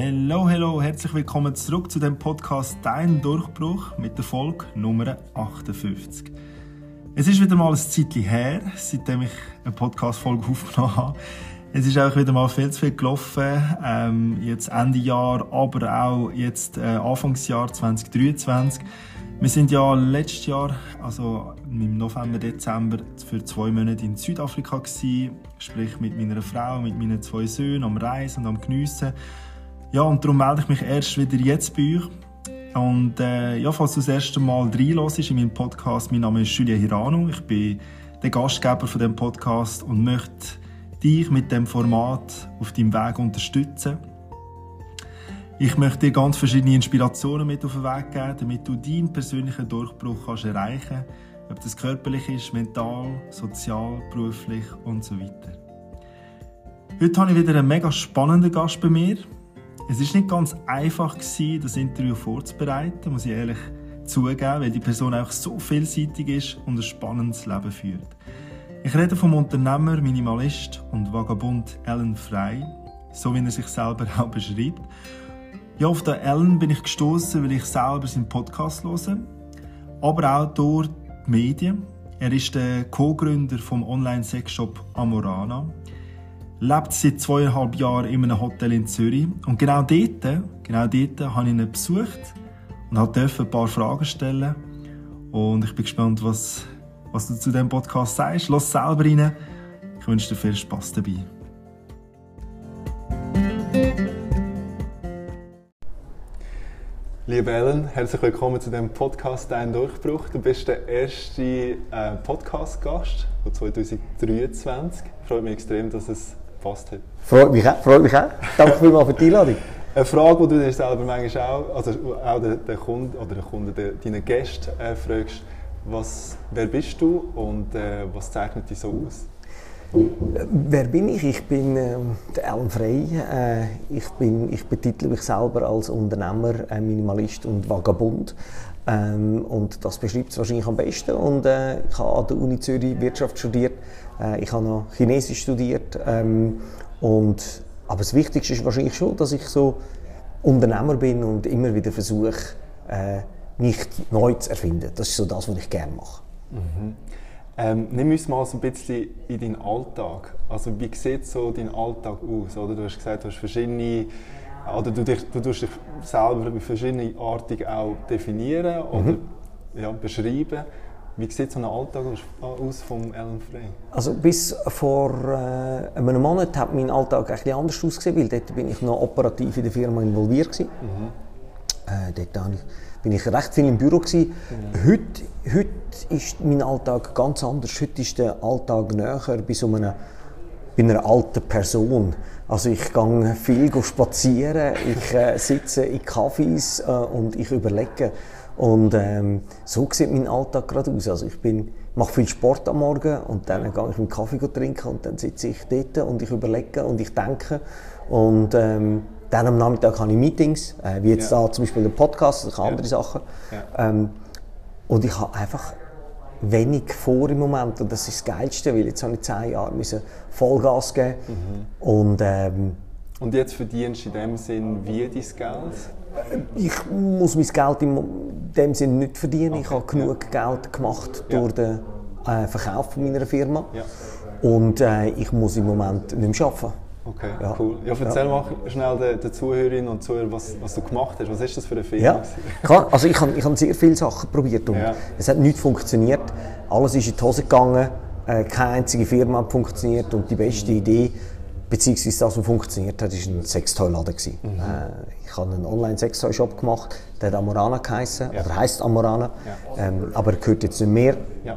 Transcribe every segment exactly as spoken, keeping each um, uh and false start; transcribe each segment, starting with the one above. Hallo, hallo, herzlich willkommen zurück zu dem Podcast Dein Durchbruch mit der Folge Nummer achtundfünfzig. Es ist wieder mal ein Zeitchen her, seitdem ich eine Podcast-Folge aufgenommen habe. Es ist auch wieder mal viel zu viel gelaufen, ähm, jetzt Ende Jahr, aber auch jetzt äh, Anfangsjahr zwanzig dreiundzwanzig. Wir sind ja letztes Jahr, also im November, Dezember, für zwei Monate in Südafrika gewesen, sprich mit meiner Frau, mit meinen zwei Söhnen, am Reisen und am Geniessen. Ja, und darum melde ich mich erst wieder jetzt bei euch. Und äh, ja, falls du das erste Mal reinhörst in meinem Podcast, mein Name ist Giulia Hirano, ich bin der Gastgeber von diesem Podcast und möchte dich mit diesem Format auf deinem Weg unterstützen. Ich möchte dir ganz verschiedene Inspirationen mit auf den Weg geben, damit du deinen persönlichen Durchbruch kannst erreichen kannst, ob das körperlich ist, mental, sozial, beruflich und so weiter. Heute habe ich wieder einen mega spannenden Gast bei mir. Es war nicht ganz einfach, das Interview vorzubereiten, muss ich ehrlich zugeben, weil die Person auch so vielseitig ist und ein spannendes Leben führt. Ich rede vom Unternehmer, Minimalist und Vagabund Alan Frey, so wie er sich selber auch beschreibt. Ja, auf den Alan bin ich gestoßen, weil ich selber seinen Podcast höre, aber auch durch die Medien. Er ist der Co-Gründer vom Online-Sexshop Amorana, lebt seit zweieinhalb Jahren in einem Hotel in Zürich. Und genau dort, genau dort habe ich ihn besucht und durfte ein paar Fragen stellen. Und ich bin gespannt, was, was du zu diesem Podcast sagst. Lass es selber rein. Ich wünsche dir viel Spass dabei. Liebe Alan, herzlich willkommen zu dem Podcast «Dein Durchbruch». Du bist der erste äh, Podcast-Gast von zwanzig dreiundzwanzig. Freut mich extrem, dass es passt hat. Freut mich auch. Freut mich auch. Danke vielmals für die Einladung. Eine Frage, die du dir selber manchmal auch, also auch den, den Kunden oder den Kunden, den, deinen Gästen äh, fragst, was, wer bist du und äh, was zeichnet dich so aus? Wer bin ich? Ich bin äh, der Alan Frey. Äh, ich, bin, ich betitle mich selber als Unternehmer, äh, Minimalist und Vagabund. Ähm, und das beschreibt es wahrscheinlich am besten. Und, äh, ich habe an der Uni Zürich Wirtschaft studiert. Äh, ich habe noch Chinesisch studiert. Ähm, und, aber das Wichtigste ist wahrscheinlich schon, dass ich so Unternehmer bin und immer wieder versuche, äh, mich neu zu erfinden. Das ist so das, was ich gerne mache. Mhm. Ähm, nimm uns mal so ein bisschen in deinen Alltag. Also wie sieht so dein Alltag aus? Oder? Du hast gesagt, du hast verschiedene, oder du, dich, du tust dich selber mit verschiedenen Arten auch definieren oder mhm. ja, beschreiben. Wie sieht so ein Alltag aus vom Alan Frey? Also bis vor äh, einem Monat hat mein Alltag etwas anders ausgesehen, weil dort bin ich noch operativ in der Firma involviert gewesen. Mhm. Äh, dort habe ich bin ich recht viel im Büro gewesen. Ja. Heute, heute ist mein Alltag ganz anders. Heute ist der Alltag näher bei so einer, bei einer alten Person. Also ich gehe viel spazieren, ich äh, sitze in Cafés äh, und ich überlege. Und ähm, so sieht mein Alltag gerade aus. Also ich bin, mache viel Sport am Morgen und dann gehe ich einen Kaffee trinken und dann sitze ich dort und ich überlege und ich denke. Und, ähm, Dann am Nachmittag habe ich Meetings, äh, wie jetzt ja. da zum Beispiel der Podcast, ich habe andere ja. Sachen. Ja. Ähm, und ich habe einfach wenig vor im Moment und das ist das Geilste, weil jetzt habe ich zehn Jahre müssen Vollgas geben. Mhm. Und, ähm, und jetzt verdienst du in dem Sinn wie dein Geld? Ich muss mein Geld in dem Sinn nicht verdienen. Okay. Ich habe genug ja. Geld gemacht ja. durch den äh, Verkauf meiner Firma. Ja. Und äh, ich muss im Moment nicht mehr arbeiten. Okay, ja. cool. Ja, erzähl ja. mal schnell den, den Zuhörerinnen und Zuhörern, was, was du gemacht hast. Was ist das für eine Firma? Ja, klar. Also ich habe ich hab sehr viele Sachen probiert und ja. es hat nichts funktioniert. Alles ist in die Hose gegangen, keine einzige Firma hat funktioniert und die beste mhm. Idee, beziehungsweise das, was funktioniert hat, war ein Sextoy-Laden. Mhm. Ich habe einen Online-Sextoy-Shop gemacht, der hat Amorana geheissen, ja. oder heisst Amorana, ja. ähm, aber er gehört jetzt nicht mehr. Ja.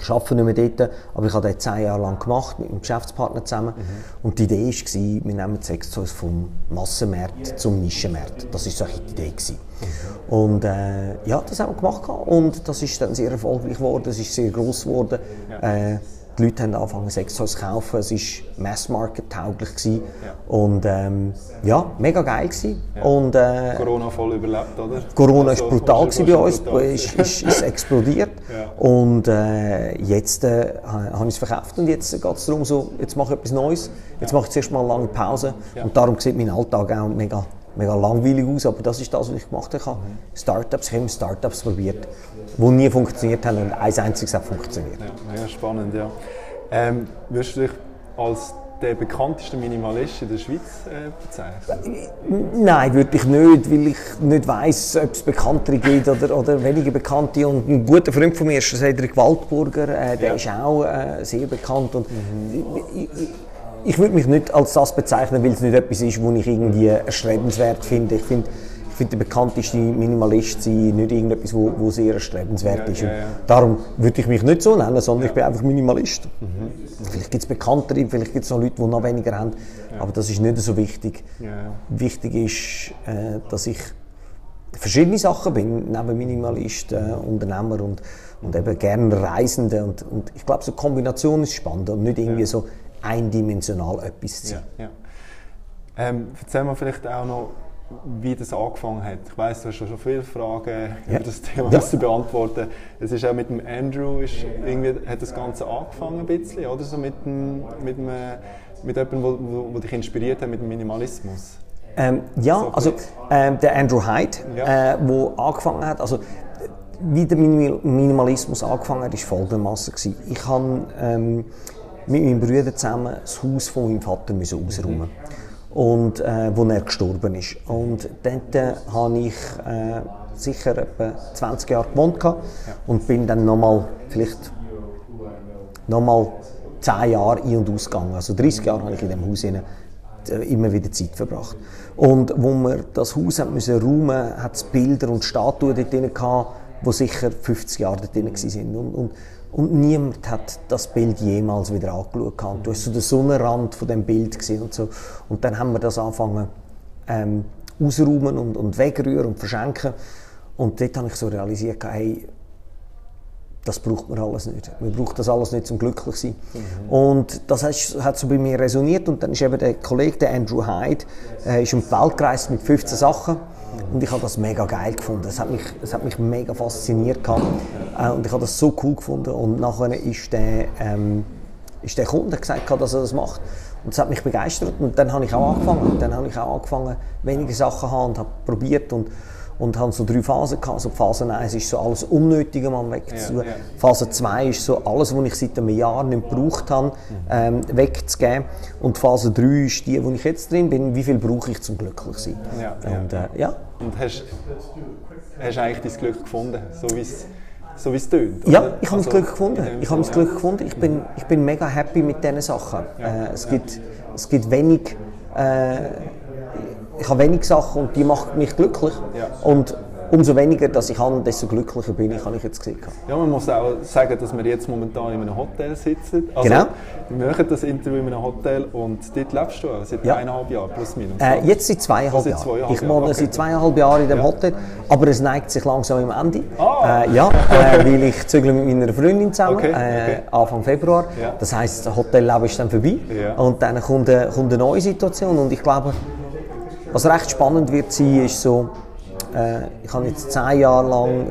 Ich arbeite nicht mehr dort, aber ich habe das zehn Jahre lang gemacht, mit meinem Geschäftspartner zusammen. Mhm. Und die Idee war, wir nehmen Sextoys vom Massenmarkt zum Nischenmarkt. Das war so eine Idee. Mhm. Und äh, ja, das haben wir gemacht und das ist dann sehr erfolgreich geworden, es ist sehr gross geworden. Ja. Äh, die Leute haben angefangen, Sextoys zu kaufen. Es war Mass-Market-tauglich. Ja. Und ähm, ja, mega geil gewesen. Ja. Und, äh, Corona voll überlebt, oder? Corona war also, brutal bei uns, es ist, ist explodiert. Ja. Und äh, jetzt äh, habe ich es verkauft und jetzt geht es darum, so, jetzt mache ich etwas Neues. Jetzt ja. mache ich zuerst mal eine lange Pause. Ja. Und darum sieht mein Alltag auch mega, mega langweilig aus. Aber das ist das, was ich gemacht habe. Ich habe Startups, ich habe Startups probiert, die nie funktioniert haben und ein einziges hat funktioniert. Ja, mega spannend, ja. Ähm, würdest du dich als der bekannteste Minimalist in der Schweiz äh, bezeichnen? Nein, würde ich nicht, weil ich nicht weiss, ob es Bekanntere gibt oder, oder weniger Bekannte. Und ein guter Freund von mir ist Cedric Waldburger, äh, der ja. ist auch äh, sehr bekannt. Und mhm. ich, ich, ich würde mich nicht als das bezeichnen, weil es nicht etwas ist, wo ich irgendwie erstrebenswert finde. Ich finde, ich finde, der bekannteste Minimalist sein nicht irgendetwas, wo, wo sehr erstrebenswert ja, ist. Ja, ja. Darum würde ich mich nicht so nennen, sondern ja. ich bin einfach Minimalist. Mhm. Vielleicht gibt es Bekanntere, vielleicht gibt es noch Leute, die noch weniger haben, ja. aber das ist nicht so wichtig. Ja, ja. Wichtig ist, äh, dass ich verschiedene Sachen bin, neben Minimalist, äh, Unternehmer und, und eben gerne Reisende. Und, und ich glaube, so eine Kombination ist spannend und nicht irgendwie ja. so eindimensional etwas zu sein. Ja, ja. Ähm, erzähl mal vielleicht auch noch, wie das angefangen hat. Ich weiss, du hast schon viele Fragen ja. über das Thema ja. zu beantworten. Es ist auch mit dem Andrew, ist irgendwie hat das Ganze angefangen ein bisschen, oder? So mit, dem, mit, dem, mit jemandem, der dich inspiriert hat mit dem Minimalismus. Ähm, ja, so also ähm, der Andrew Hyde, der ja. äh, angefangen hat, also wie der Minimalismus angefangen hat, war folgendermaßen. Ich habe ähm, mit meinem Bruder zusammen das Haus von meinem Vater ausräumen mhm. und äh, wo er gestorben ist. Und dort äh, habe ich äh, sicher etwa zwanzig Jahre gewohnt gehabt und bin dann nochmal vielleicht nochmal zehn Jahre ein- und ausgegangen. Also dreißig Jahre habe ich in diesem Haus rein, äh, immer wieder Zeit verbracht. Und als wir das Haus haben müssen räumen, hat es Bilder und Statuen dort drin gehabt, die sicher fünfzig Jahre dort drin waren. Und, und, Und niemand hat das Bild jemals wieder angeschaut. Du hast so den Sonnenrand von dem Bild gesehen und so. Und dann haben wir das angefangen ähm, ausräumen und, und wegrühren und verschenken. Und dort habe ich so realisiert, hey, das braucht man alles nicht. Man braucht das alles nicht, um glücklich zu sein. Mhm. Und das hat so bei mir resoniert. Und dann ist eben der Kollege, der Andrew Hyde, äh, ist um die Welt gereist mit fünfzehn Sachen. Und ich habe das mega geil gefunden. Es hat mich, es hat mich mega fasziniert gehabt. Äh, und ich habe das so cool gefunden. Und nachher ist der, ähm, ist der Kunde gesagt, dass er das macht. Und das hat mich begeistert. Und dann habe ich auch angefangen. Und dann habe ich auch angefangen, wenige Sachen zu haben und habe probiert. Und, und habe so drei Phasen gehabt. Also Phase eins ist so alles Unnötige mal wegzutun. Ja, ja. Phase zwei ist so alles, was ich seit einem Jahr nicht gebraucht habe, ähm, wegzugeben. Und Phase drei ist die, wo ich jetzt drin bin. Wie viel brauche ich zum glücklich sein? Ja, und, ja. Äh, ja. und hast du eigentlich dein Glück gefunden, so wie es so tönt? Ja, ich habe also, das Glück gefunden. Ich habe das Glück gefunden. Ich bin, ich bin mega happy mit diesen Sachen. Ja, äh, es, ja. gibt, es gibt wenig... Äh, Ich habe wenig Sachen und die machen mich glücklich. Ja. Und umso weniger, dass ich habe, desto glücklicher bin ich, habe ich jetzt gesehen. Ja, man muss auch sagen, dass wir jetzt momentan in einem Hotel sitzen. Also, genau. Wir machen das Interview in einem Hotel und dort lebst du seit ja. eineinhalb Jahren plus minus. Äh, jetzt seit zweieinhalb also Jahren. Jahr. Ich wohne okay. seit zweieinhalb Jahren in dem ja. Hotel, aber es neigt sich langsam im Ende. Ah. Äh, ja, äh, weil ich zügle mit meiner Freundin zusammen, okay. Okay. Äh, Anfang Februar. Ja. Das heisst, das Hotelleben ist dann vorbei ja. und dann kommt eine, kommt eine neue Situation und ich glaube, was recht spannend wird sein, ist so, äh, ich habe jetzt zehn Jahre lang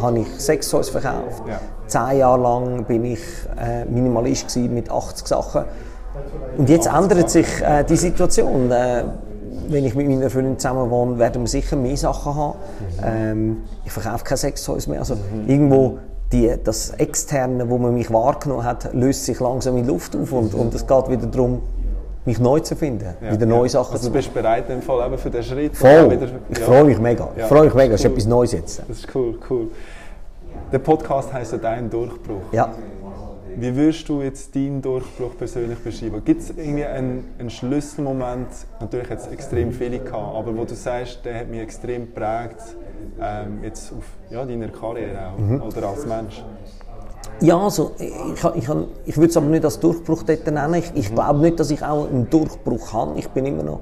habe ich Sextoys verkauft, ja. zehn Jahre lang bin ich äh, Minimalist gewesen mit achtzig Sachen und jetzt ändert sich äh, die Situation. Äh, wenn ich mit meiner Freundin zusammen wohne, werden wir sicher mehr Sachen haben. Ähm, ich verkaufe keine Sextoys mehr, also mhm. irgendwo die, das Externe, wo man mich wahrgenommen hat, löst sich langsam in die Luft auf und, und es geht wieder darum, mich neu zu finden, ja, wieder neue ja. Sachen also zu machen. Du bist bereit im Fall eben für den Schritt? Voll, wieder, ich ja. freue mich mega, ich ja. freue mich mega, das ist cool. Etwas Neues jetzt. Das ist cool, cool. Der Podcast heisst ja «Dein Durchbruch». Ja. Wie würdest du jetzt deinen Durchbruch persönlich beschreiben? Gibt es irgendwie einen, einen Schlüsselmoment, natürlich jetzt extrem viele gehabt, aber wo du sagst, der hat mich extrem geprägt, ähm, jetzt auf ja, deiner Karriere auch, mhm. oder als Mensch? Ja, also, ich, ich, ich würde es aber nicht als Durchbruch dort nennen. Ich, ich glaube nicht, dass ich auch einen Durchbruch habe. Ich bin immer noch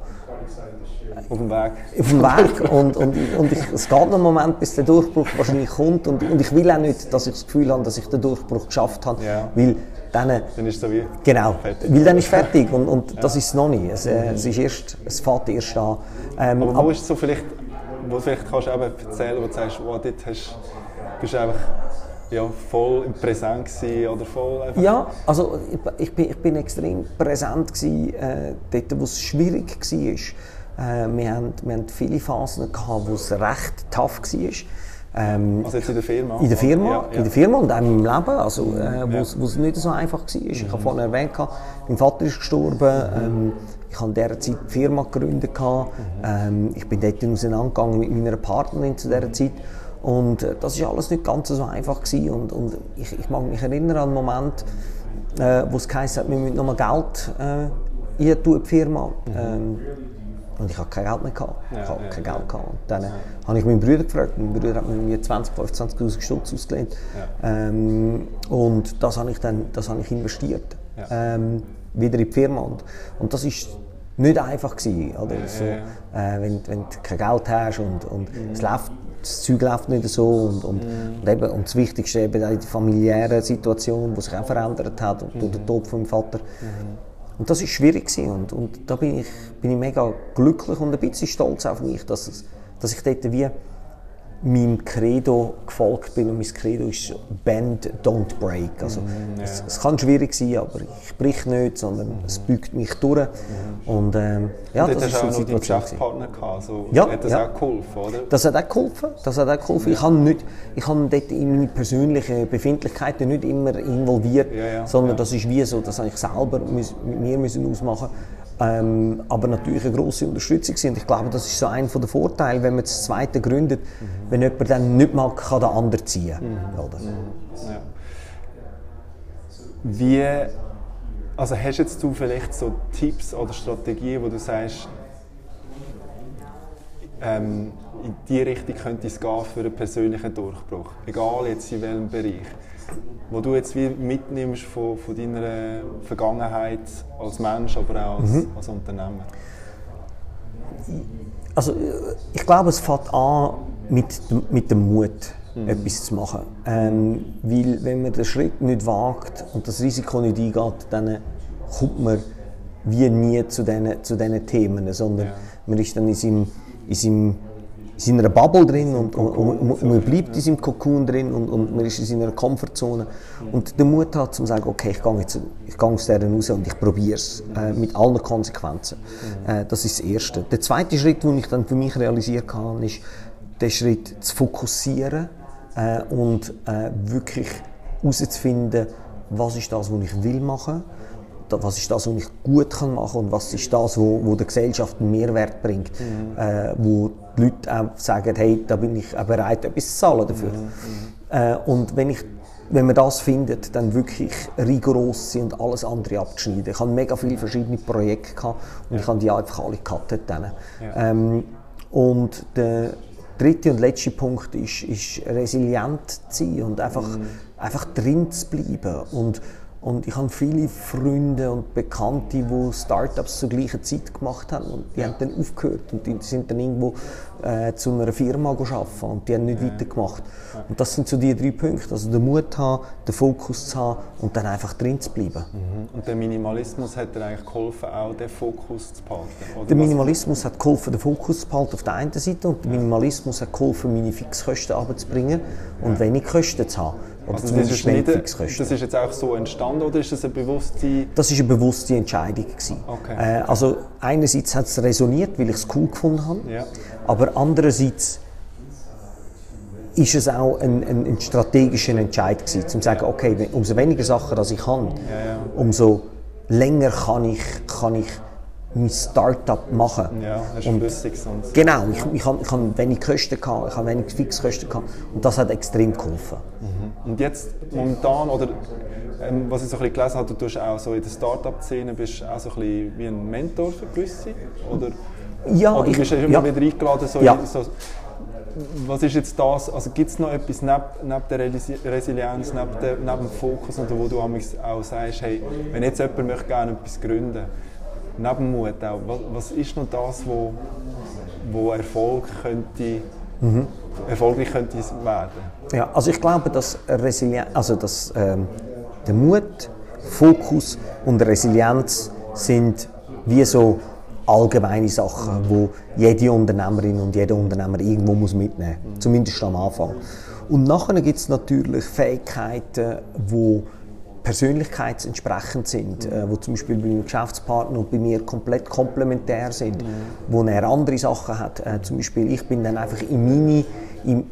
auf dem Weg. Auf dem Weg. Und, und, und ich, es geht noch einen Moment, bis der Durchbruch wahrscheinlich kommt. Und, und ich will auch nicht, dass ich das Gefühl habe, dass ich den Durchbruch geschafft habe. Ja. Weil dann, dann ist es so wie genau, fertig. Weil dann ist fertig und, und ja. das ist es noch nicht. Es, äh, es, ist erst, es fährt erst an. Ähm, aber wo ab, ist so vielleicht, wo vielleicht kannst du erzählen, wo du sagst, wow, dort hast, bist du einfach ja, voll im Präsent gsi oder voll einfach... Ja, also ich, ich, bin, ich bin extrem präsent gsi, äh, dort, wo es schwierig war. Äh, wir haben, wir haben viele Phasen gehabt, wo es recht tough war. Ähm, also jetzt in der Firma? In der Firma, ja, ja. In der Firma und auch im Leben, also, äh, wo es ja. nicht so einfach war. Mhm. Ich habe vorhin erwähnt, mein Vater ist gestorben, mhm. ähm, ich habe in dieser Zeit die Firma gegründet, mhm. ähm, ich bin dort auseinandergegangen mit meiner Partnerin zu dieser Zeit und äh, das war alles nicht ganz so einfach gewesen. Und, und ich, ich mag mich erinnern an einen Moment, äh, wo es geheißen hat, wir müssen nochmal Geld äh, in die Firma. Mhm. Ähm, Und ich hatte kein Geld mehr. Gehabt. Ja, ich hatte ja, kein Geld ja. gehabt. Und dann ja. habe ich meinen Bruder gefragt. Mein Bruder hat mir zwanzig, fünfundzwanzigtausend Stutz ausgelehnt. Ja. Ähm, und das habe ich dann das habe ich investiert. Ja. Ähm, wieder in die Firma. Und, und das war nicht einfach gewesen, oder? Ja, so, ja, ja. Äh, wenn, wenn du kein Geld hast und, und mhm. es läuft, das Zeug läuft nicht so. Und, und, mhm. und, eben, und das Wichtigste eben auch die familiäre Situation, die sich auch verändert hat mhm. durch den Tod von meinem Vater. Mhm. Und das war schwierig und, und da bin ich, bin ich mega glücklich und ein bisschen stolz auf mich, dass, es, dass ich dort wie meinem Credo gefolgt bin. Und mein Credo ist «Bend, don't break». Also, mm, yeah. es, es kann schwierig sein, aber ich breche nicht, sondern mm. es bügt mich durch. Mm. Und, ähm, ja, und das hast du auch noch deinen Geschäftspartner gehabt, so. Ja, hat das ja. auch geholfen, oder? Das hat auch geholfen. Das hat auch geholfen. Ja. Ich habe nicht, ich habe dort in meine persönlichen Befindlichkeiten nicht immer involviert, ja, ja, sondern ja. das ist wie so, das habe ich selber mit mir müssen ausmachen. Ähm, aber natürlich eine grosse Unterstützung sind. Ich glaube, das ist so ein der Vorteile, wenn man das Zweite gründet, mhm. wenn jemand dann nicht mag, kann der andere ziehen. Mhm. Oder? Mhm. Ja. Wie, also hast jetzt du vielleicht so Tipps oder Strategien, wo du sagst, ähm, in die Richtung könnte es gehen für einen persönlichen Durchbruch, egal jetzt in welchem Bereich? Wo du jetzt wie mitnimmst von, von deiner Vergangenheit als Mensch, aber auch als, mhm. als Unternehmer? Also ich glaube, es fängt an mit, mit dem Mut, mhm. etwas zu machen. Ähm, weil wenn man den Schritt nicht wagt und das Risiko nicht eingeht, dann kommt man wie nie zu diesen zu diesen Themen, sondern ja. man ist dann in seinem, in seinem in seiner Bubble drin und, und, und man bleibt in seinem Kokon drin und, und man ist in seiner Komfortzone und den Mut hat, um zu sagen, okay, ich gehe jetzt, ich gehe aus der raus und ich probiere es äh, mit allen Konsequenzen. Äh, das ist das Erste. Der zweite Schritt, den ich dann für mich realisiert habe, ist, den Schritt zu fokussieren äh, und äh, wirklich herauszufinden, was ist das, was ich will machen, was ist das, was ich gut machen kann und was ist das, was der Gesellschaft einen Mehrwert bringt, mhm. äh, wo die Leute auch sagen, hey, da bin ich auch bereit, etwas zu zahlen dafür. Mhm. Äh, und wenn, ich, wenn man das findet, dann wirklich rigoros sein und alles andere abzuschneiden. Ich hatte mega viele verschiedene Projekte gehabt und ja. ich habe die einfach alle gecuttet. Ja. Ähm, und der dritte und letzte Punkt ist, ist resilient zu sein und einfach, mhm. einfach drin zu bleiben. Und Und ich habe viele Freunde und Bekannte, die Startups zur gleichen Zeit gemacht haben. Und die ja. haben dann aufgehört und die sind dann irgendwo äh, zu einer Firma gearbeitet und die haben nicht ja. weitergemacht. Ja. Und das sind so die drei Punkte. Also den Mut haben, den Fokus zu haben und dann einfach drin zu bleiben. Mhm. Und der Minimalismus hat dir eigentlich geholfen, auch den Fokus zu behalten? Oder der Minimalismus was? hat geholfen, den Fokus zu behalten auf der einen Seite und der Minimalismus hat geholfen, meine Fixkosten runterzubringen und ja. wenig Kosten zu haben. Also das, ist nicht, das ist jetzt auch so entstanden oder ist das eine bewusste... Das war eine bewusste Entscheidung. Okay. Äh, also einerseits hat es resoniert, weil ich es cool gefunden habe, ja. aber andererseits ist es auch ein, ein, ein strategischer Entscheid gewesen, um zu sagen, okay, umso weniger Sachen, die ich habe, ja, ja. umso länger kann ich, kann ich mein Start-up machen. Ja, das ist flüssig sonst. Genau, ich, ich hatte ich hab wenig Kosten, gehabt, ich hatte wenig Fixkosten gehabt und das hat extrem geholfen. Mhm. Und jetzt momentan, oder ähm, was ich so ein bisschen gelesen habe, du bist auch so in der Start-up-Szene bist auch so ein bisschen wie ein Mentor für gewisse? Oder, ja, oder ich, bist du immer ja. wieder eingeladen? So ja. so, was ist jetzt das? Also gibt es noch etwas neben, neben der Resilienz, neben, der, neben dem Fokus, oder wo du auch sagst, hey, wenn jetzt jemand möchte gerne etwas gründen, neben Mut auch, was ist noch das, wo, wo Erfolg könnte, mhm. erfolgreich könnte werden? Ja, also ich glaube, dass Resilienz, also dass ähm, der Mut, Fokus und Resilienz sind wie so allgemeine Sachen, die jede Unternehmerin und jeder Unternehmer irgendwo muss mitnehmen muss, zumindest am Anfang. Und nachher gibt es natürlich Fähigkeiten, die persönlichkeitsentsprechend sind, mhm. äh, wo zum Beispiel bei meinem Geschäftspartner und bei mir komplett komplementär sind, mhm. wo er andere Sachen hat. Äh, zum Beispiel, ich bin dann einfach in, meine, in,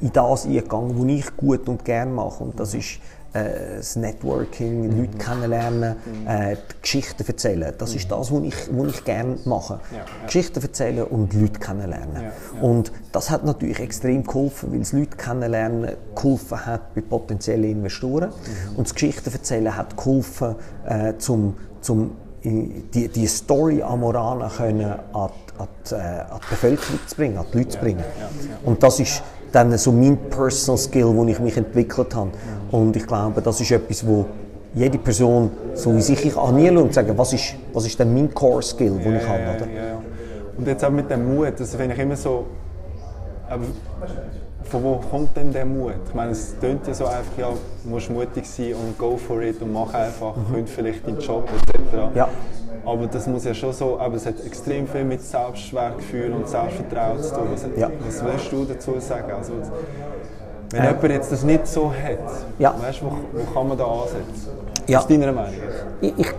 in das eingegangen, was ich gut und gerne mache. Und das ist äh, das Networking, mhm. Leute kennenlernen, mhm. äh, Geschichten erzählen. Das mhm. ist das, was ich, was ich gerne mache. Ja, ja. Geschichten erzählen und Leute kennenlernen. Ja, ja. Und das hat natürlich extrem geholfen, weil das Leute kennenlernen geholfen hat bei potenziellen Investoren. Mhm. Und das Geschichten erzählen hat geholfen, äh, zum, zum, die, die Story Amorana können an, an, die, äh, an die Bevölkerung zu bringen, an die Leute zu bringen. Ja, ja, ja. Und das ist dann so mein Personal Skill, den ich mich entwickelt habe. Und ich glaube, das ist etwas, wo jede Person so wie sich ich anschaut und sagt, was ist, was ist denn mein Core Skill, den ja, ich habe. Oder? Ja, ja. Und jetzt auch mit dem Mut, das finde ich immer so, aber von wo kommt denn der Mut? Ich meine, es tönt ja so einfach, ja, du musst mutig sein und go for it und mach einfach, mhm. könnt vielleicht deinen Job et cetera. Ja. Aber das muss ja schon so, aber es hat extrem viel mit Selbstwertgefühl und Selbstvertrauen zu tun. Was, ja. was willst du dazu sagen? Also, wenn äh. jemand jetzt das nicht so hat, ja. weißt, wo, wo kann man da ansetzen? Ja. Aus deiner Meinung? Ich, ich,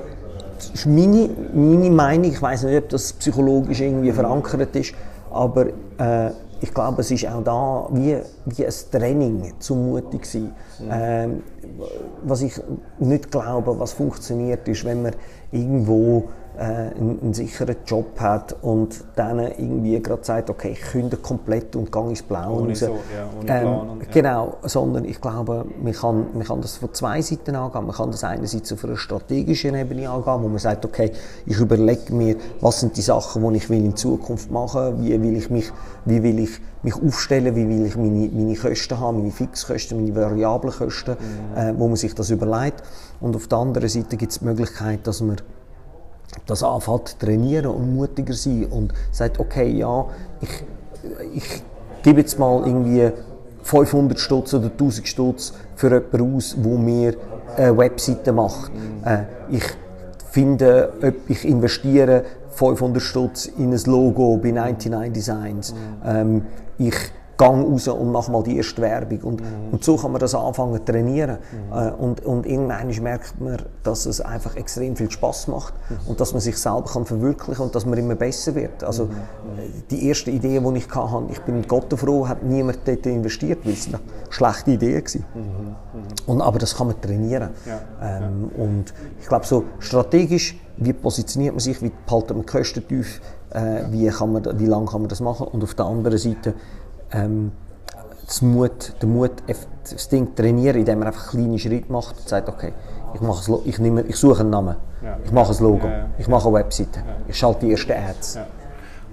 das ist meine, meine Meinung, ich weiss nicht, ob das psychologisch irgendwie verankert ist, aber äh, ich glaube, es ist auch da wie, wie ein Training, zum mutig zu sein. Ja. Ähm, was ich nicht glaube, was funktioniert, ist, wenn man irgendwo äh, einen, einen sicheren Job hat und dann irgendwie gerade sagt, okay, ich kündige komplett und gehe ins Blaue. Ohne, so, ja, ohne ähm, Plan und, ja. Genau, sondern ich glaube, man kann, man kann das von zwei Seiten angehen. Man kann das einerseits auf einer strategischen Ebene angehen, wo man sagt, okay, ich überlege mir, was sind die Sachen, die ich will in Zukunft machen will, wie will ich mich, wie will ich mich aufstellen, wie will ich meine, meine Kosten haben, meine Fixkosten, meine variablen Kosten, mhm. äh, wo man sich das überlegt. Und auf der anderen Seite gibt es die Möglichkeit, dass man das anfängt trainieren und mutiger sein und sagt, okay, ja, ich, ich gebe jetzt mal irgendwie fünfhundert Stutz oder tausend Stutz für jemanden aus, der mir eine Webseite macht. Mhm. Äh, ich finde, ich investiere fünfhundert Stutz in ein Logo bei neunundneunzig Designs. Mhm. Ähm, ich gehe raus und mache mal die erste Werbung. Und, mhm. und so kann man das anfangen zu trainieren. Mhm. Äh, und, und irgendwann merkt man, dass es einfach extrem viel Spass macht mhm. und dass man sich selber kann verwirklichen kann und dass man immer besser wird. Also mhm. die erste Idee, die ich hatte, ich bin Gott froh, hat niemand dort investiert, weil es eine schlechte Idee war. Mhm. Mhm. Und, aber das kann man trainieren. Ja. Ähm, ja. Und ich glaube, so strategisch, wie positioniert man sich, wie behalten man die Kosten tief, äh, ja. wie, kann man, wie lange kann man das machen. Und auf der anderen Seite, Ähm, das Mut, den Mut, das Ding trainieren, indem man einfach kleine Schritte macht und sagt, okay, ich, mache Lo- ich, nehme, ich suche einen Namen, ja. ich mache ein Logo, ja, ja. ich mache eine Webseite, ja. ich schalte die ersten Ads. Ja.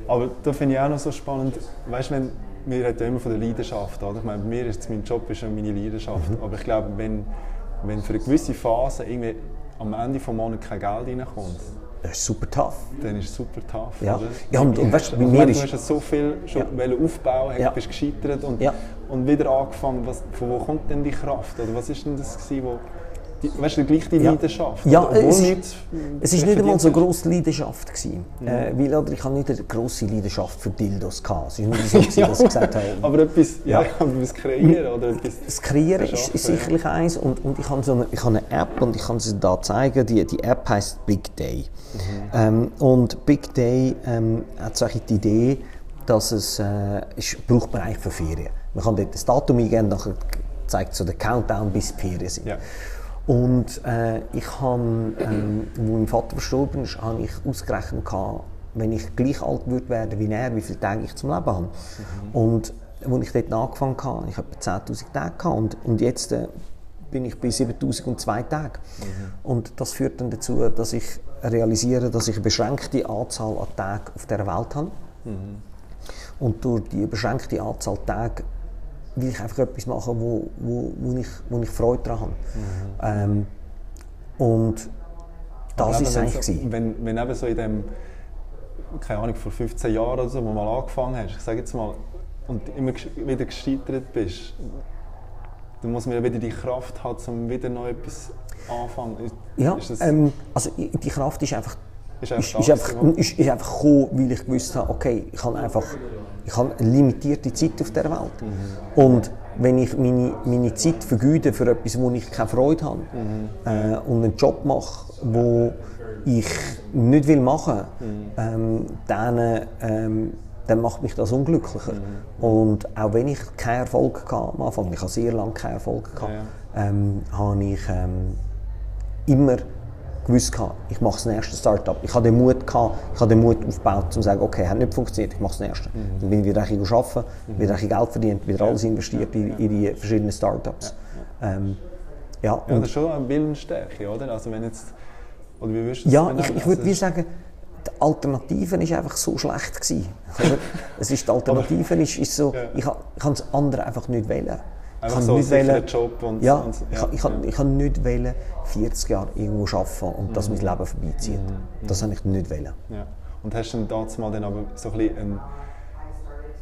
Aber da finde ich auch noch so spannend, weißt, wenn wir reden immer von der Leidenschaft, oder? Ich meine, bei mir ist mein Job ist meine Leidenschaft, mhm. aber ich glaube, wenn, wenn für eine gewisse Phase irgendwie am Ende des Monats kein Geld reinkommt, das ist super tough. Dann ist es super tough, ja. oder? Ja, und, und weißt, bei mir ist... Du hast so viel schon ja. aufbauen, ja. bist gescheitert und, ja. und wieder angefangen. Was, von wo kommt denn die Kraft? Oder was war denn das gewesen, wo... Die, weißt du, gleich die ja. Leidenschaft? Ja, oder, es, nicht, ist, es ist nicht einmal so grosse Leidenschaft gewesen. Mhm. Äh, weil, oder, ich hatte nicht eine grosse Leidenschaft für Dildos. Es war nicht so, gewesen, dass ich gesagt habe... Aber etwas, ja, ja. etwas kreieren oder etwas... Das Kreieren ist, ist sicherlich ja. eins. Und, und ich habe so eine, ich habe eine App und ich kann sie da zeigen. Die, die App heisst Big Day. Mhm. Ähm, und Big Day ähm, hat so die Idee, dass es... Äh, es braucht man eigentlich für Ferien. Man kann dort das Datum eingeben, nachher zeigt so den Countdown, bis die Ferien sind. Ja. Und äh, ich habe, ähm, als mein Vater verstorben ist, habe ich ausgerechnet, wenn ich gleich alt würde werden wie er, wie viele Tage ich zum Leben habe. Mhm. Und als ich dort angefangen habe, ich habe etwa zehntausend Tage gehabt. Und, und jetzt äh, bin ich bei siebentausendzwei Tagen. Mhm. Und das führt dann dazu, dass ich realisiere, dass ich eine beschränkte Anzahl an Tagen auf dieser Welt habe. Mhm. Und durch die beschränkte Anzahl Tage will ich einfach etwas machen, wo, wo, wo, ich, wo ich Freude daran habe. Mhm. Ähm, und das war es eigentlich. So, wenn, wenn eben so in dem, keine Ahnung, vor fünfzehn Jahren oder so, wo du mal angefangen hast, ich sage jetzt mal, und immer wieder gescheitert bist, Dann muss man ja wieder die Kraft haben, um wieder noch etwas anfangen. Ist, ja, ist das, ähm, also die Kraft ist einfach ist einfach, ist, einfach, ist, ist einfach gekommen, weil ich gewusst habe, okay, ich habe einfach ich habe eine limitierte Zeit auf der Welt. Mhm. Und wenn ich meine, meine Zeit vergeude für etwas, wo ich keine Freude habe, mhm. äh, und einen Job mache, wo ich nicht will machen, mhm. ähm, dann, ähm, dann macht mich das unglücklicher. Mhm. Und auch wenn ich keinen Erfolg hatte, am Anfang, ich habe sehr lange keinen Erfolg gehabt, ja, ja. ähm, habe ich ähm, immer gewusst, ich mache das nächste Start-up. Ich hatte den Mut, gehabt, ich hatte den Mut aufgebaut, um zu sagen, okay, hat nicht funktioniert, ich mache das nächste. Mhm. Dann bin ich wieder ein arbeiten, mhm. wieder ein Geld verdient, wieder alles investiert ja, ja, ja. in, in die verschiedenen Start-ups. Ja, ja. Ähm, ja, ja, das ist schon eine Willensstärke, oder? Also wenn jetzt, oder wie würdest du das ja, benennen? ich, ich würde also, sagen, die Alternative war einfach so schlecht. Gewesen. Es ist, die Alternative ist, ist so, ja. ich, ich kann das andere einfach nicht wählen. Ich kann so nicht wollen, Job und, ja, und, ja, ich, ich, ja. ich kann nicht wollen, vierzig Jahre irgendwo arbeiten und mhm. dass mein Leben vorbeizieht. Mhm. Das wollte ich nicht wollen. Ja. Und hast du damals mal dann aber so ein, ein, ein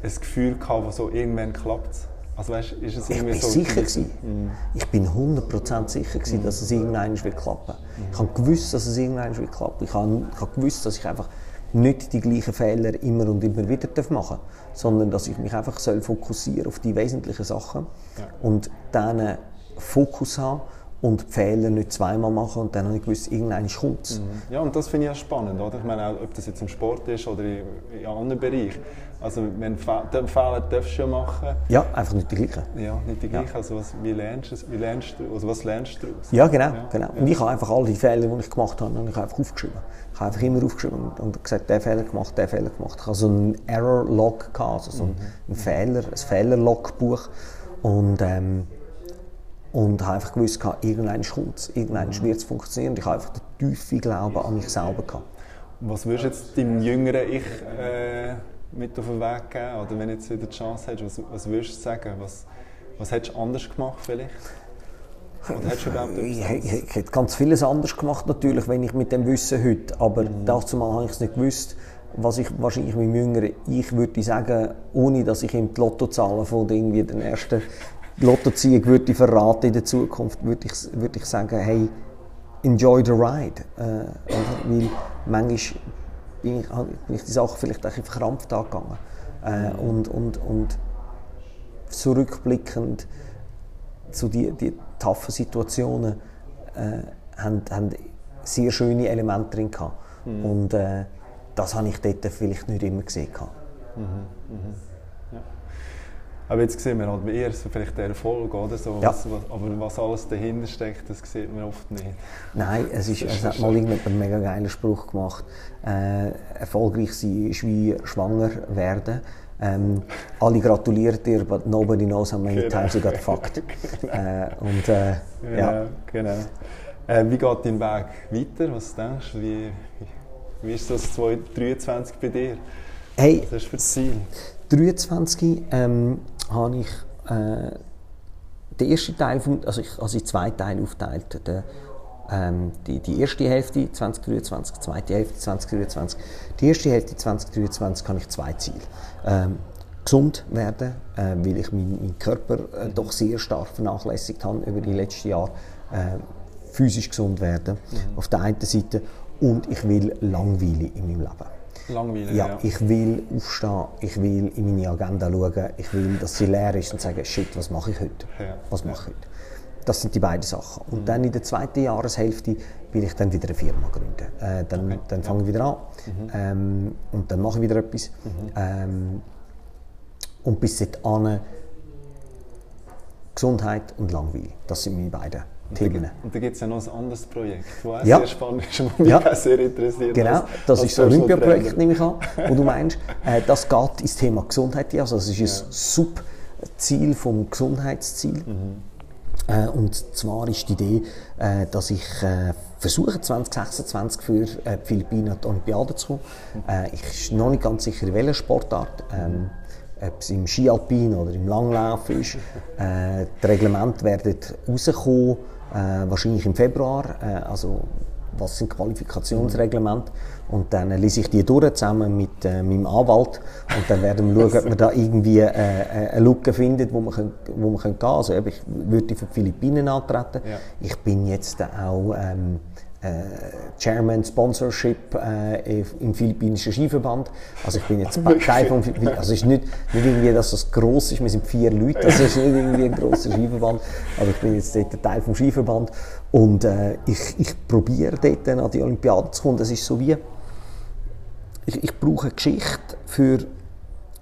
Gefühl gehabt, das so irgendwann klappt? Also weißt, ist es irgendwie ich war so sicher. Mhm. Ich bin hundert Prozent sicher, gewesen, dass es irgendwann klappen mhm. Ich habe gewusst, dass es irgendwann klappt. Ich habe, ich habe gewusst, dass ich einfach nicht die gleichen Fehler immer und immer wieder machen darf, sondern dass ich mich einfach fokussieren soll auf die wesentlichen Sachen ja. und diesen Fokus habe und die Fehler nicht zweimal machen und dann habe ich gewusst, irgendwann kommt es. Mhm. Ja, und das finde ich auch spannend, oder? Ich meine, auch, ob das jetzt im Sport ist oder in, in anderen Bereichen. Also wenn Fe- Fehler darfst du ja machen. Ja, einfach nicht die gleichen. Ja, nicht die gleichen. Ja. Also was, wie lernst du, wie lernst du, also was lernst du daraus? Ja, genau. Ja, genau. Ja. Und ich habe einfach all die Fehler, die ich gemacht habe, habe ich einfach aufgeschrieben. Ich habe einfach immer aufgeschrieben und gesagt, diesen Fehler gemacht, diesen Fehler gemacht. Ich hatte so einen Error-Log, also so einen mhm. Fehler, ein Fehler-Log-Buch. Und, ähm, Und habe einfach gewusst, irgendein kommt, irgendein wird es funktionieren. Ich habe einfach den tiefen Glauben an mich selber gehabt. Was würdest du jetzt deinem jüngeren Ich äh, mit auf den Weg geben? Oder wenn du jetzt wieder die Chance hast, was, was würdest du sagen? Was, was hättest du anders gemacht vielleicht? Oder hättest du überhaupt ich, ich, ich hätte ganz vieles anders gemacht natürlich, wenn ich mit dem Wissen heute. Aber mhm. dazu mal habe ich es nicht gewusst. Was ich wahrscheinlich meinem jüngeren Ich würde sagen, ohne dass ich ihm die Lottozahlen von irgendwie den ersten Lottoziehung würde ich verraten in der Zukunft, würde ich, würde ich sagen, hey, enjoy the ride. Äh, weil manchmal bin ich, bin ich die Sache vielleicht ein bisschen verkrampft angegangen. Äh, und, und, und zurückblickend zu die, die toughen Situationen äh, haben, haben sehr schöne Elemente drin gehabt. Mhm. Und äh, das habe ich dort vielleicht nicht immer gesehen. Mhm. Mhm. Ja. Aber jetzt sehen wir halt eher so vielleicht den Erfolg, oder? So, ja. was, was, aber was alles dahinter steckt, das sieht man oft nicht. Nein, es, ist, es hat mal irgendjemand einen mega geilen Spruch gemacht. Äh, erfolgreich sein ist wie schwanger werden. Ähm, alle gratulieren dir, but nobody knows how many genau. times you got fucked. Genau. Äh, und, äh, genau, ja. genau. Äh, wie geht dein Weg weiter? Was denkst du? Wie, wie ist das zwanzig dreiundzwanzig bei dir? Hey, was ist für das Ziel? zwanzig dreiundzwanzig ähm, habe ich äh, den ersten Teil, vom, also ich habe also in zwei Teile aufgeteilt. Der, ähm, die, die erste Hälfte zwanzig dreiundzwanzig, die zweite Hälfte zwanzig dreiundzwanzig. Die erste Hälfte zwanzig dreiundzwanzig habe ich zwei Ziele. Ähm, gesund werden, äh, weil ich meinen, meinen Körper äh, doch sehr stark vernachlässigt habe über die letzten Jahre. Äh, physisch gesund werden, mhm. auf der einen Seite. Und ich will Langweile in meinem Leben. Langweilig, ja, ja, ich will aufstehen, ich will in meine Agenda schauen, ich will, dass sie leer ist und sagen, shit, was mache ich heute? Ja. Was mache ich heute? Das sind die beiden Sachen. Und mhm. dann in der zweiten Jahreshälfte will ich dann wieder eine Firma gründen. Äh, dann okay. dann fange ja. ich wieder an mhm. ähm, und dann mache ich wieder etwas. Mhm. Ähm, und bis dahin Gesundheit und Langweile, das sind meine beiden. Themen. Und da gibt es ja noch ein anderes Projekt, das ja. sehr spannend ist und mich ja. sehr interessiert. Genau, das ist das Olympia-Projekt, nehme ich an, wo du meinst. Äh, das geht ins Thema Gesundheit, also das ist ja. ein Subziel vom Gesundheitsziel. Mhm. Äh, und zwar ist die Idee, äh, dass ich äh, versuche zwanzig sechsundzwanzig für äh, die Philippinen an die Olympiade zu kommen. Äh, ich bin noch nicht ganz sicher, in welcher Sportart. Ähm, ob es im Skialpin oder im Langlauf ist. Äh, die Reglemente werden rauskommen, äh, wahrscheinlich im Februar. Äh, also was sind Qualifikationsreglemente. Und dann lese ich die durch zusammen mit äh, meinem Anwalt und dann werden wir schauen, ob man da irgendwie äh, eine Lücke findet, wo man, können, wo man können gehen kann. Also, ich würde für die Philippinen antreten. Ja. Ich bin jetzt auch ähm, äh, Chairman Sponsorship äh, im philippinischen Skiverband. Also ich bin jetzt Partei vom Philippinischen. Also es ist nicht, nicht irgendwie, dass das gross ist, wir sind vier Leute, also es ist nicht irgendwie ein grosser Skiverband. Aber ich bin jetzt dort Teil vom Skiverband und äh, ich, ich probiere dort an die Olympiade zu kommen. Das ist so wie Ich, ich brauche eine Geschichte für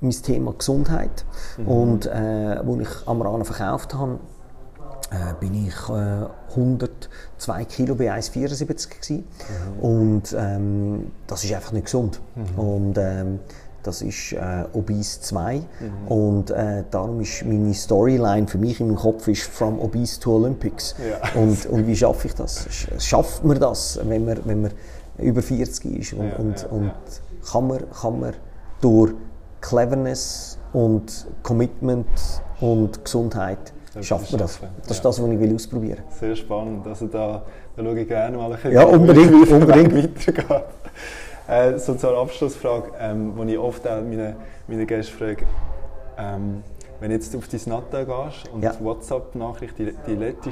mein Thema Gesundheit. Mhm. Und äh, als ich Amorana verkauft habe, äh, bin ich äh, hundertzwei Kilo bei eins Komma vierundsiebzig gewesen. Mhm. Und ähm, das ist einfach nicht gesund. Mhm. Und, ähm, das ist äh, Obese zwei. Mhm. Und äh, darum ist meine Storyline für mich im Kopf ist «From Obese to Olympics». Ja. Und, und wie schaffe ich das? Schafft man das, wenn man, wenn man über vierzig ist? Und, ja, und, ja, und ja. Kann man, kann man durch Cleverness und Commitment und Gesundheit schafft man das. Das ist das, was ich will ausprobieren. Sehr spannend. Also da, da schaue ich gerne mal ein bisschen, ja, unbedingt, unbedingt weitergeht. Äh, so zur Abschlussfrage, ähm, die ich oft auch meine, meine Gäste frage. Ähm, wenn jetzt du auf dein Natta gehst und ja. die WhatsApp-Nachricht, die, die letzte,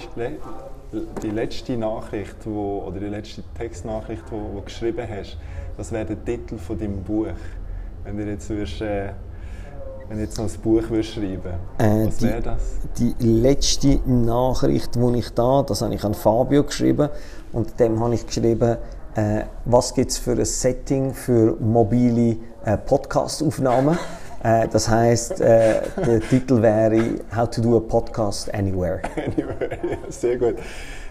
die letzte Nachricht wo, oder die letzte Textnachricht, die du geschrieben hast, das wäre der Titel von deinem Buch. Wenn du jetzt, würdest, äh, wenn du jetzt noch ein Buch würdest schreiben würdest, äh, was wäre das? Die letzte Nachricht, die ich da, das habe ich an Fabio geschrieben und dem habe ich geschrieben, Äh, was gibt es für ein Setting für mobile äh, Podcast-Aufnahmen? äh, das heisst, äh, der Titel wäre «How to do a podcast anywhere». Anywhere, ja, sehr gut.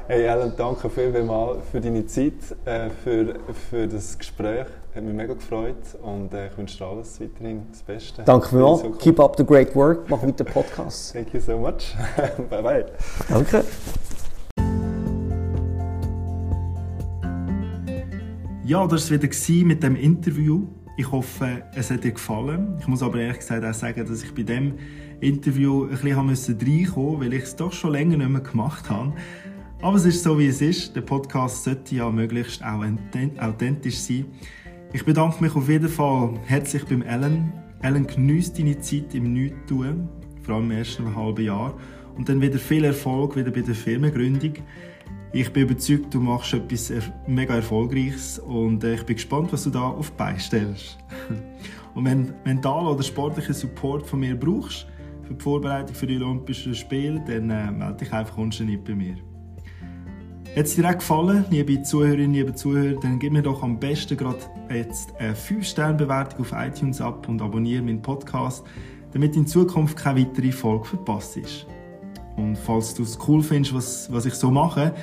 Hey Alan, danke vielmals für deine Zeit, äh, für, für das Gespräch. Hat mich mega gefreut und äh, ich wünsche dir alles weiterhin das Beste. Danke vielmals. So cool. Keep up the great work. Mach weiter Podcasts. Thank you so much. Bye bye. Danke. Ja, das war es wieder mit dem Interview. Ich hoffe, es hat dir gefallen. Ich muss aber ehrlich gesagt auch sagen, dass ich bei diesem Interview ein bisschen reinkommen musste, weil ich es doch schon länger nicht mehr gemacht habe. Aber es ist so, wie es ist. Der Podcast sollte ja möglichst auch authentisch sein. Ich bedanke mich auf jeden Fall herzlich beim Alan. Alan, geniesst deine Zeit im Nichtstun, vor allem im ersten halben Jahr. Und dann wieder viel Erfolg wieder bei der Firmengründung. Ich bin überzeugt, du machst etwas er- mega Erfolgreiches und äh, ich bin gespannt, was du da auf die Beine stellst. Und wenn du mental oder sportlichen Support von mir brauchst für die Vorbereitung für die Olympischen Spiele, dann äh, melde dich einfach unbedingt bei mir. Hat es dir auch gefallen, liebe Zuhörerinnen, liebe Zuhörer, dann gib mir doch am besten gerade jetzt eine fünf Sterne Bewertung auf iTunes ab und abonniere meinen Podcast, damit in Zukunft keine weitere Folge verpasst ist. Und falls du es cool findest, was, was ich so mache,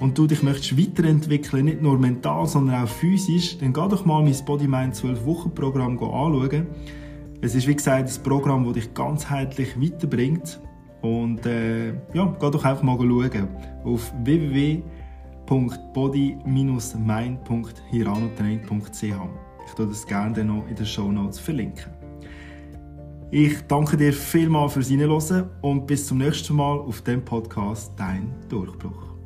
und du dich möchtest weiterentwickeln, nicht nur mental, sondern auch physisch, dann geh doch mal mein BodyMind zwölf Wochen Programm anschauen. Es ist wie gesagt ein Programm, das dich ganzheitlich weiterbringt. Und äh, ja, geh doch einfach mal schauen auf w w w Punkt body Bindestrich mind Punkt hirano Training Punkt c h. Ich tue das gerne dann noch in den Shownotes verlinken. Ich danke dir vielmals fürs Reinhören und bis zum nächsten Mal auf dem Podcast Dein Durchbruch.